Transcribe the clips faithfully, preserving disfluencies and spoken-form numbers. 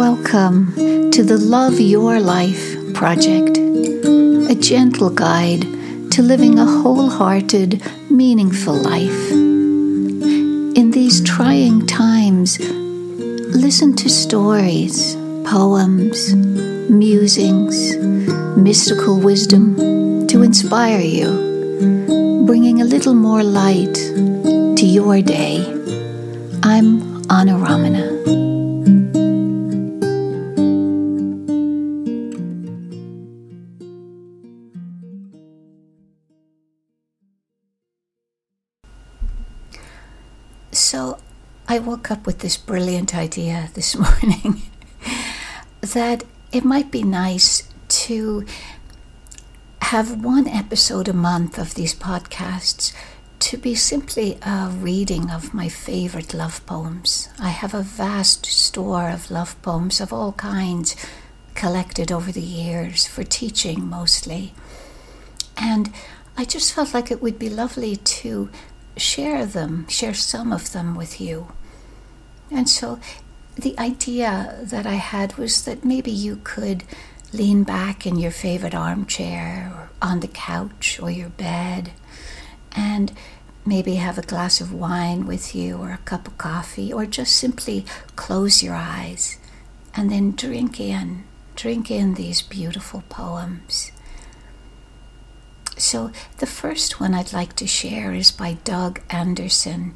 Welcome to the Love Your Life Project, a gentle guide to living a wholehearted, meaningful life. In these trying times, listen to stories, poems, musings, mystical wisdom to inspire you, bringing a little more light to your day. I'm Anuramana. So I woke up with this brilliant idea this morning that it might be nice to have one episode a month of these podcasts to be simply a reading of my favorite love poems. I have a vast store of love poems of all kinds collected over the years for teaching mostly. And I just felt like it would be lovely to share them, share some of them with you. And so the idea that I had was that maybe you could lean back in your favorite armchair or on the couch or your bed and maybe have a glass of wine with you or a cup of coffee, or just simply close your eyes and then drink in, drink in these beautiful poems. So the first one I'd like to share is by Doug Anderson.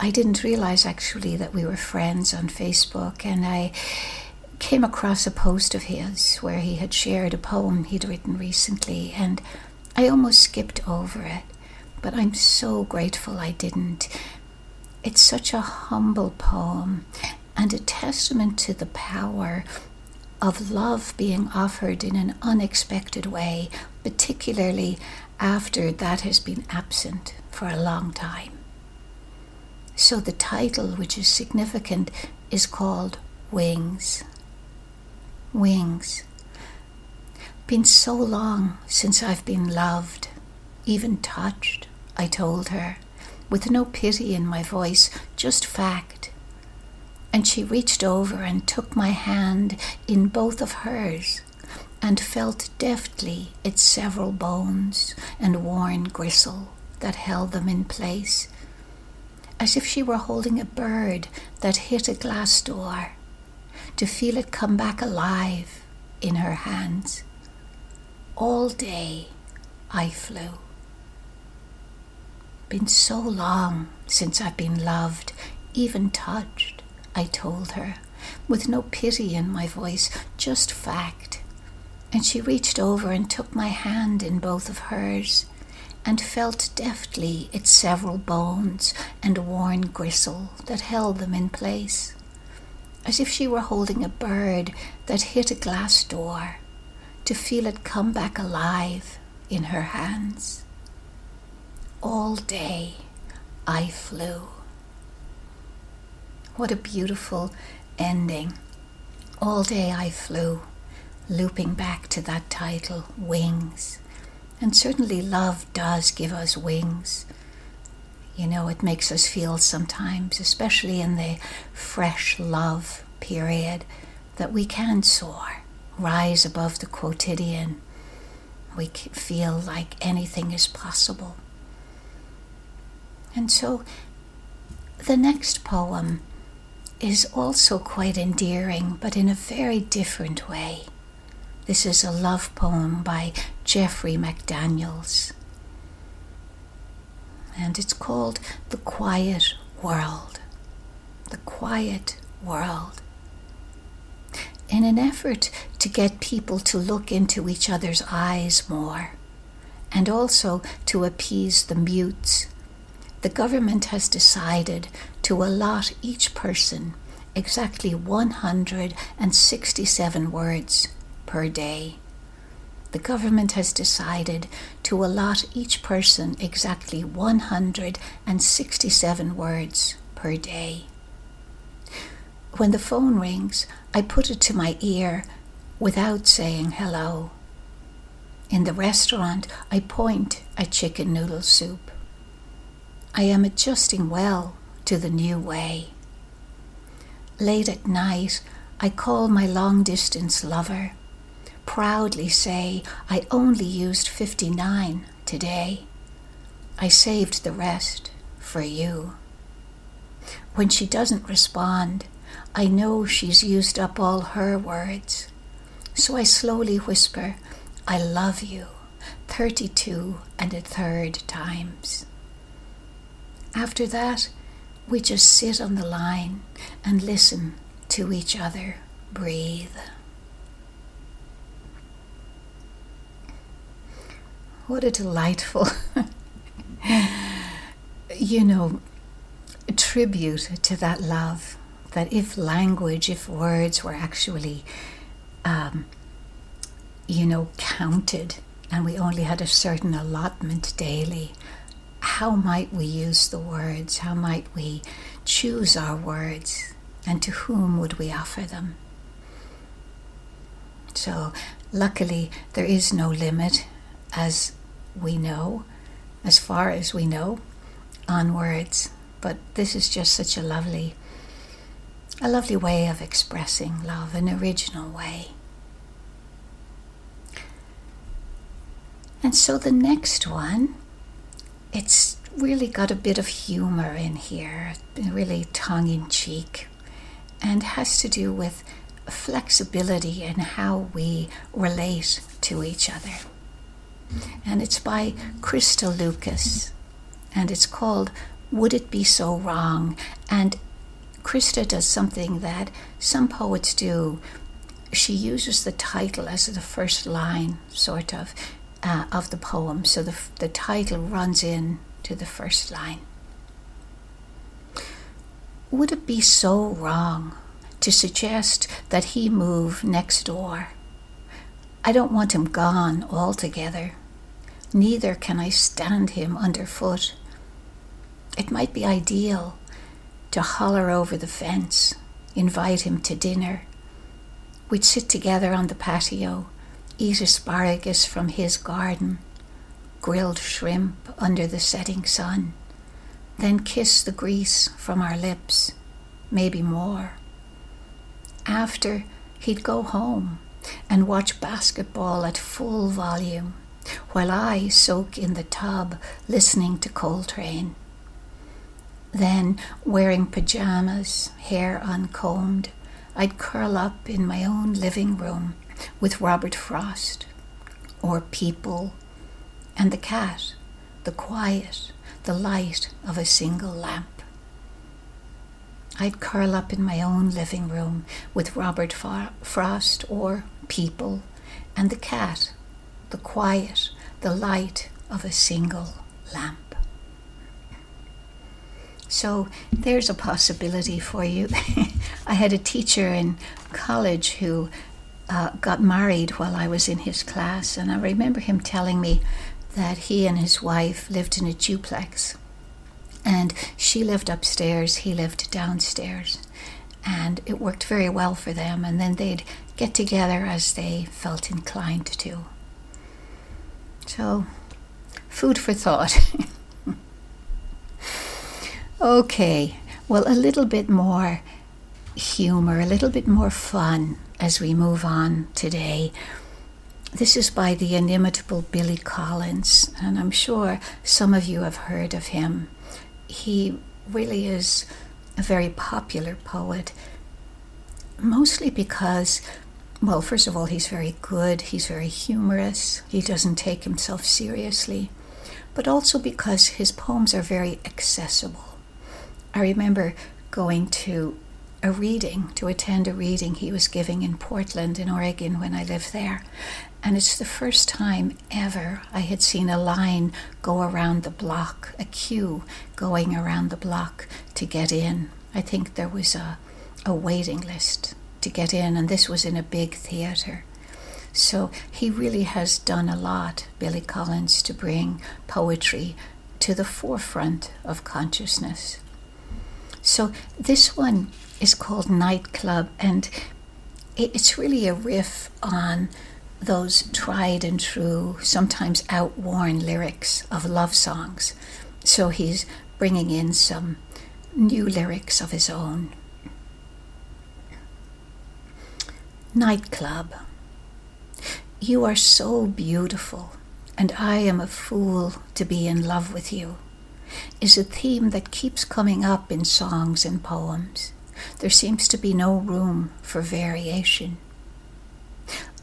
I didn't realize actually that we were friends on Facebook, and I came across a post of his where he had shared a poem he'd written recently, and I almost skipped over it, but I'm so grateful I didn't. It's such a humble poem and a testament to the power of love being offered in an unexpected way, particularly after that has been absent for a long time. So the title, which is significant, is called Wings. Wings. Been so long since I've been loved, even touched, I told her, with no pity in my voice, just fact. And she reached over and took my hand in both of hers and felt deftly its several bones and worn gristle that held them in place, as if she were holding a bird that hit a glass door, to feel it come back alive in her hands. All day I flew. Been so long since I've been loved, even touched, I told her, with no pity in my voice, just fact. And she reached over and took my hand in both of hers and felt deftly its several bones and worn gristle that held them in place, as if she were holding a bird that hit a glass door, to feel it come back alive in her hands. All day I flew. What a beautiful ending. All day I flew, looping back to that title, Wings. And certainly love does give us wings. You know, it makes us feel sometimes, especially in the fresh love period, that we can soar, rise above the quotidian. We feel like anything is possible. And so the next poem is also quite endearing, but in a very different way. This is a love poem by Jeffrey McDaniels, and it's called The Quiet World. The Quiet World. In an effort to get people to look into each other's eyes more, and also to appease the mutes, the government has decided to allot each person exactly one hundred sixty-seven words per day. The government has decided to allot each person exactly one hundred sixty-seven words per day. When the phone rings, I put it to my ear without saying hello. In the restaurant, I point at chicken noodle soup. I am adjusting well to the new way. Late at night, I call my long-distance lover, proudly say I only used fifty-nine today. I saved the rest for you. When she doesn't respond, I know she's used up all her words. So I slowly whisper, I love you, thirty-two and a third times. After that, we just sit on the line and listen to each other breathe. What a delightful, you know, tribute to that love, that if language, if words were actually, um, you know, counted, and we only had a certain allotment daily, how might we use the words? How might we choose our words? And to whom would we offer them? So luckily, there is no limit, as we know, as far as we know, on words. But this is just such a lovely, a lovely way of expressing love, an original way. And so the next one, it's really got a bit of humor in here, really tongue-in-cheek, and has to do with flexibility in how we relate to each other. And it's by Krista Lucas, and it's called Would It Be So Wrong? And Krista does something that some poets do. She uses the title as the first line, sort of, uh, of the poem. So the, the title runs in to the first line. Would it be so wrong to suggest that he move next door? I don't want him gone altogether. Neither can I stand him underfoot. It might be ideal to holler over the fence, invite him to dinner. We'd sit together on the patio, eat asparagus from his garden, grilled shrimp under the setting sun, then kiss the grease from our lips, maybe more. After, he'd go home and watch basketball at full volume, while I soak in the tub listening to Coltrane. Then, wearing pajamas, hair uncombed, I'd curl up in my own living room with Robert Frost, or People, and the cat, the quiet, the light of a single lamp. I'd curl up in my own living room with Robert Frost, or People, and the cat, the quiet, the light of a single lamp. So there's a possibility for you. I had a teacher in college who uh, got married while I was in his class, and I remember him telling me that he and his wife lived in a duplex, and she lived upstairs, he lived downstairs, and it worked very well for them, and then they'd get together as they felt inclined to. So, food for thought. Okay, well, a little bit more humor, a little bit more fun as we move on today. This is by the inimitable Billy Collins, and I'm sure some of you have heard of him. He really is a very popular poet, mostly because, well, first of all, he's very good, he's very humorous, he doesn't take himself seriously, but also because his poems are very accessible. I remember going to a reading, to attend a reading he was giving in Portland, in Oregon, when I lived there. And it's the first time ever I had seen a line go around the block, a queue going around the block to get in. I think there was a, a waiting list to get in, and this was in a big theater. So he really has done a lot, Billy Collins, to bring poetry to the forefront of consciousness. So this one is called Nightclub, and it's really a riff on those tried and true, sometimes outworn lyrics of love songs. So he's bringing in some new lyrics of his own. Nightclub. You are so beautiful, and I am a fool to be in love with you, is a theme that keeps coming up in songs and poems. There seems to be no room for variation.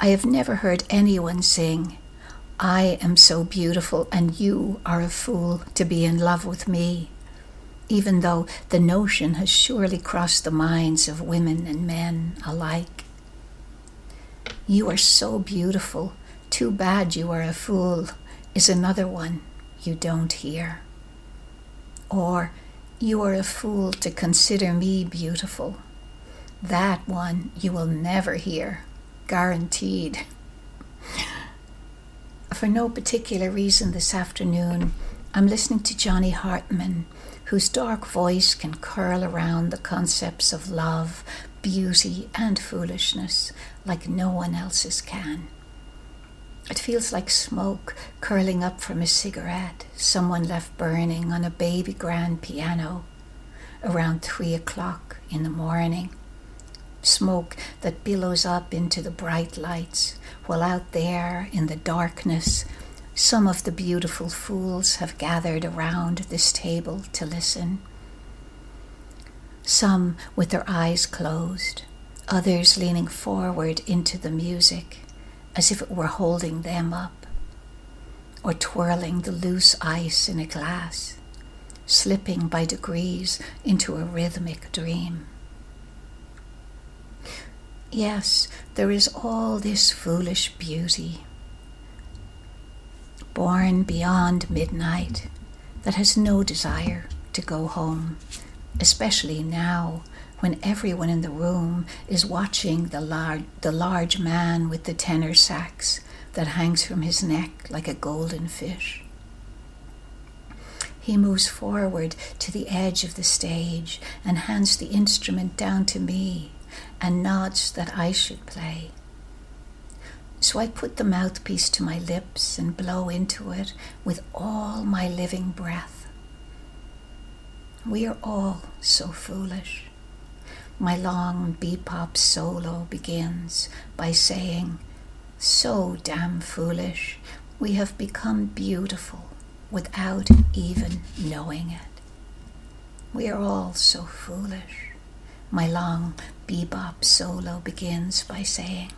I have never heard anyone sing, I am so beautiful and you are a fool to be in love with me, even though the notion has surely crossed the minds of women and men alike. You are so beautiful, too bad you are a fool, is another one you don't hear. Or, you are a fool to consider me beautiful. That one you will never hear, guaranteed. For no particular reason this afternoon, I'm listening to Johnny Hartman, whose dark voice can curl around the concepts of love, beauty, and foolishness like no one else's can. It feels like smoke curling up from a cigarette someone left burning on a baby grand piano around three o'clock in the morning. Smoke that billows up into the bright lights, while out there in the darkness, some of the beautiful fools have gathered around this table to listen. Some with their eyes closed, others leaning forward into the music, as if it were holding them up, or twirling the loose ice in a glass, slipping by degrees into a rhythmic dream. Yes, there is all this foolish beauty, born beyond midnight, that has no desire to go home, especially now, when everyone in the room is watching the large, the large man with the tenor sax that hangs from his neck like a golden fish. He moves forward to the edge of the stage and hands the instrument down to me and nods that I should play. So I put the mouthpiece to my lips and blow into it with all my living breath. We are all so foolish. My long bebop solo begins by saying, so damn foolish, we have become beautiful without even knowing it. We are all so foolish. My long bebop solo begins by saying,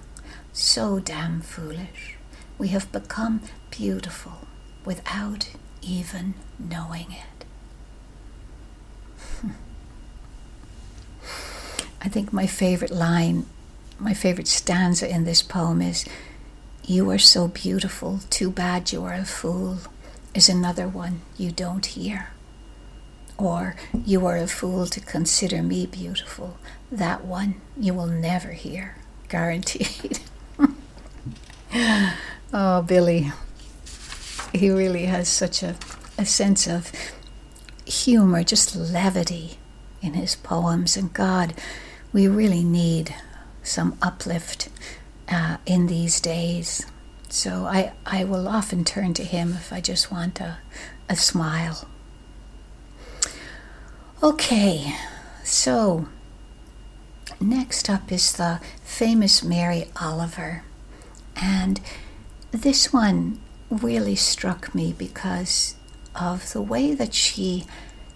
so damn foolish, we have become beautiful without even knowing it. I think my favorite line, my favorite stanza in this poem is, you are so beautiful, too bad you are a fool, is another one you don't hear. Or, you are a fool to consider me beautiful, that one you will never hear, guaranteed. Oh, Billy, he really has such a, a sense of humor, just levity in his poems, and God, we really need some uplift uh, in these days. So I, I will often turn to him if I just want a, a smile. Okay, so next up is the famous Mary Oliver. And this one really struck me because of the way that she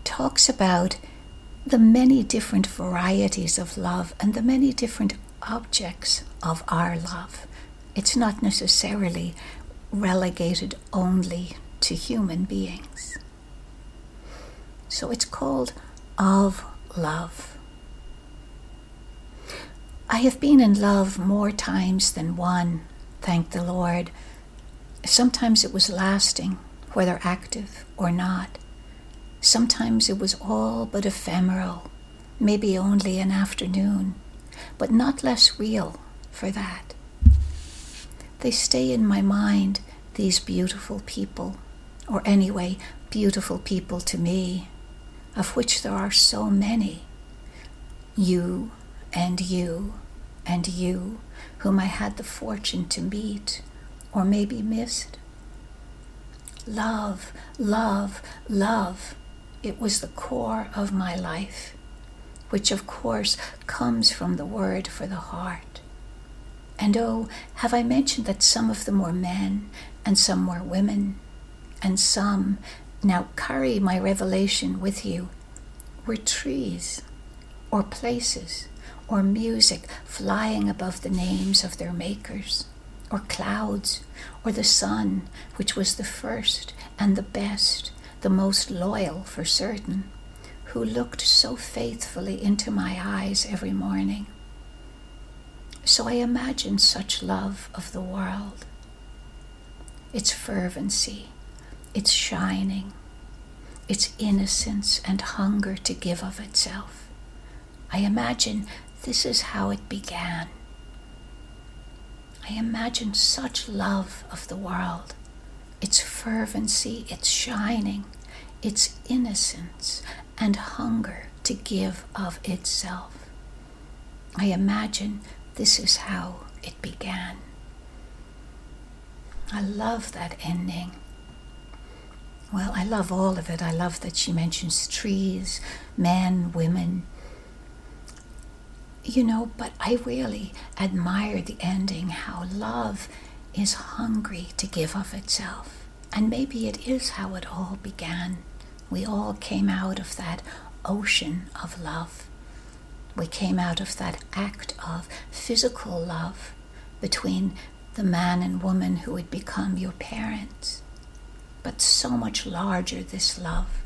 talks about the many different varieties of love and the many different objects of our love. It's not necessarily relegated only to human beings. So it's called Of Love. I have been in love more times than one, thank the Lord. Sometimes it was lasting, whether active or not. Sometimes it was all but ephemeral, maybe only an afternoon, but not less real for that. They stay in my mind, these beautiful people, or anyway, beautiful people to me, of which there are so many. You and you and you, whom I had the fortune to meet, or maybe missed. Love, love, love. It was the core of my life, which of course comes from the word for the heart. And oh, have I mentioned that some of them were men, and some were women, and some, now carry my revelation with you, were trees, or places, or music flying above the names of their makers, or clouds, or the sun, which was the first and the best, the most loyal for certain, who looked so faithfully into my eyes every morning. So I imagine such love of the world, its fervency, its shining, its innocence and hunger to give of itself. I imagine this is how it began. I imagine such love of the world, its fervency, its shining, its innocence and hunger to give of itself. I imagine this is how it began. I love that ending. Well, I love all of it. I love that she mentions trees, men, women. You know, but I really admire the ending, how love is hungry to give of itself. And maybe it is how it all began. We all came out of that ocean of love. We came out of that act of physical love between the man and woman who would become your parents. But so much larger, this love,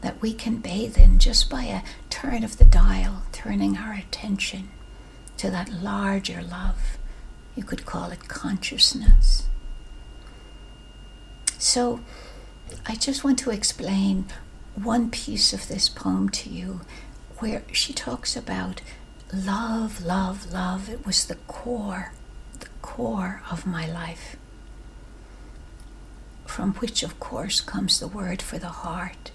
that we can bathe in just by a turn of the dial, turning our attention to that larger love. You could call it consciousness. So I just want to explain one piece of this poem to you, where she talks about love, love, love. It was the core, the core of my life, from which, of course, comes the word for the heart.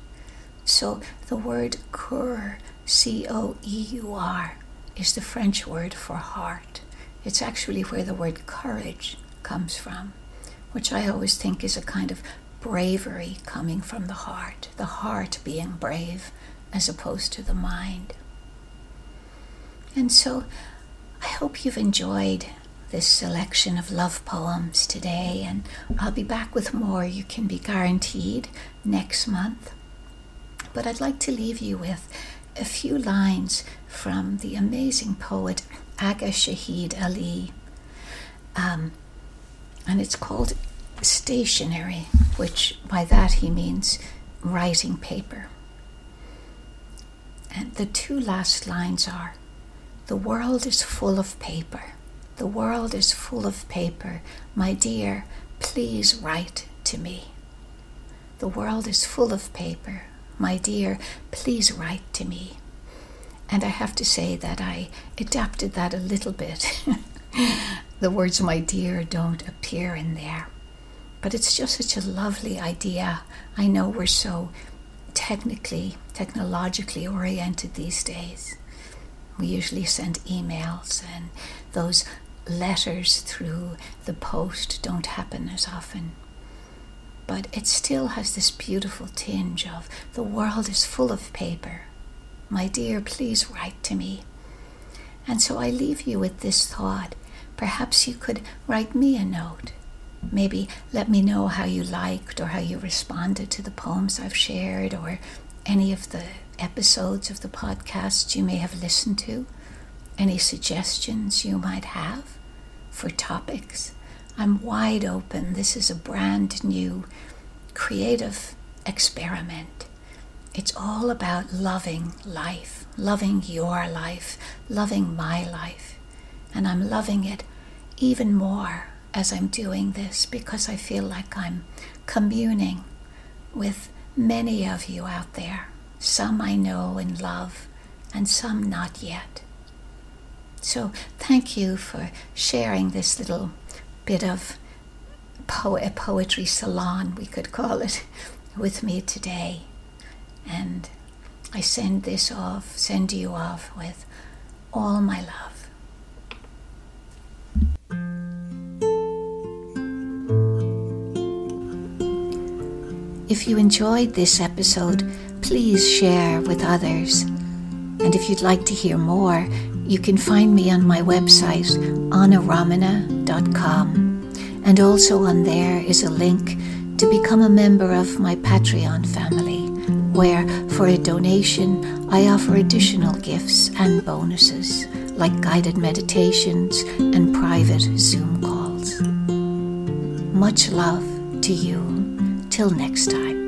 So the word coeur, C O E U R, is the French word for heart. It's actually where the word courage comes from, which I always think is a kind of bravery coming from the heart, the heart being brave, as opposed to the mind. And so I hope you've enjoyed this selection of love poems today, and I'll be back with more, you can be guaranteed, next month. But I'd like to leave you with a few lines from the amazing poet Agha Shahid Ali, um, and it's called Stationery, which by that he means writing paper. And the two last lines are, the world is full of paper. The world is full of paper. My dear, please write to me. The world is full of paper. My dear, please write to me. And I have to say that I adapted that a little bit. The words my dear don't appear in there. But it's just such a lovely idea. I know we're so technically, technologically oriented these days. We usually send emails, and those letters through the post don't happen as often. But it still has this beautiful tinge of the world is full of paper. My dear, please write to me. And so I leave you with this thought. Perhaps you could write me a note. Maybe let me know how you liked or how you responded to the poems I've shared, or any of the episodes of the podcast you may have listened to, any suggestions you might have for topics. I'm wide open. This is a brand new creative experiment. It's all about loving life, loving your life, loving my life. And I'm loving it even more as I'm doing this, because I feel like I'm communing with many of you out there, some I know and love, and some not yet. So thank you for sharing this little bit of po- a poetry salon, we could call it, with me today. And I send this off, send you off with all my love. If you enjoyed this episode, please share with others. And if you'd like to hear more, You can find me on my website, anuramana dot com. And also on there is a link to become a member of my Patreon family, where for a donation, I offer additional gifts and bonuses, like guided meditations and private Zoom calls. Much love to you. Till next time.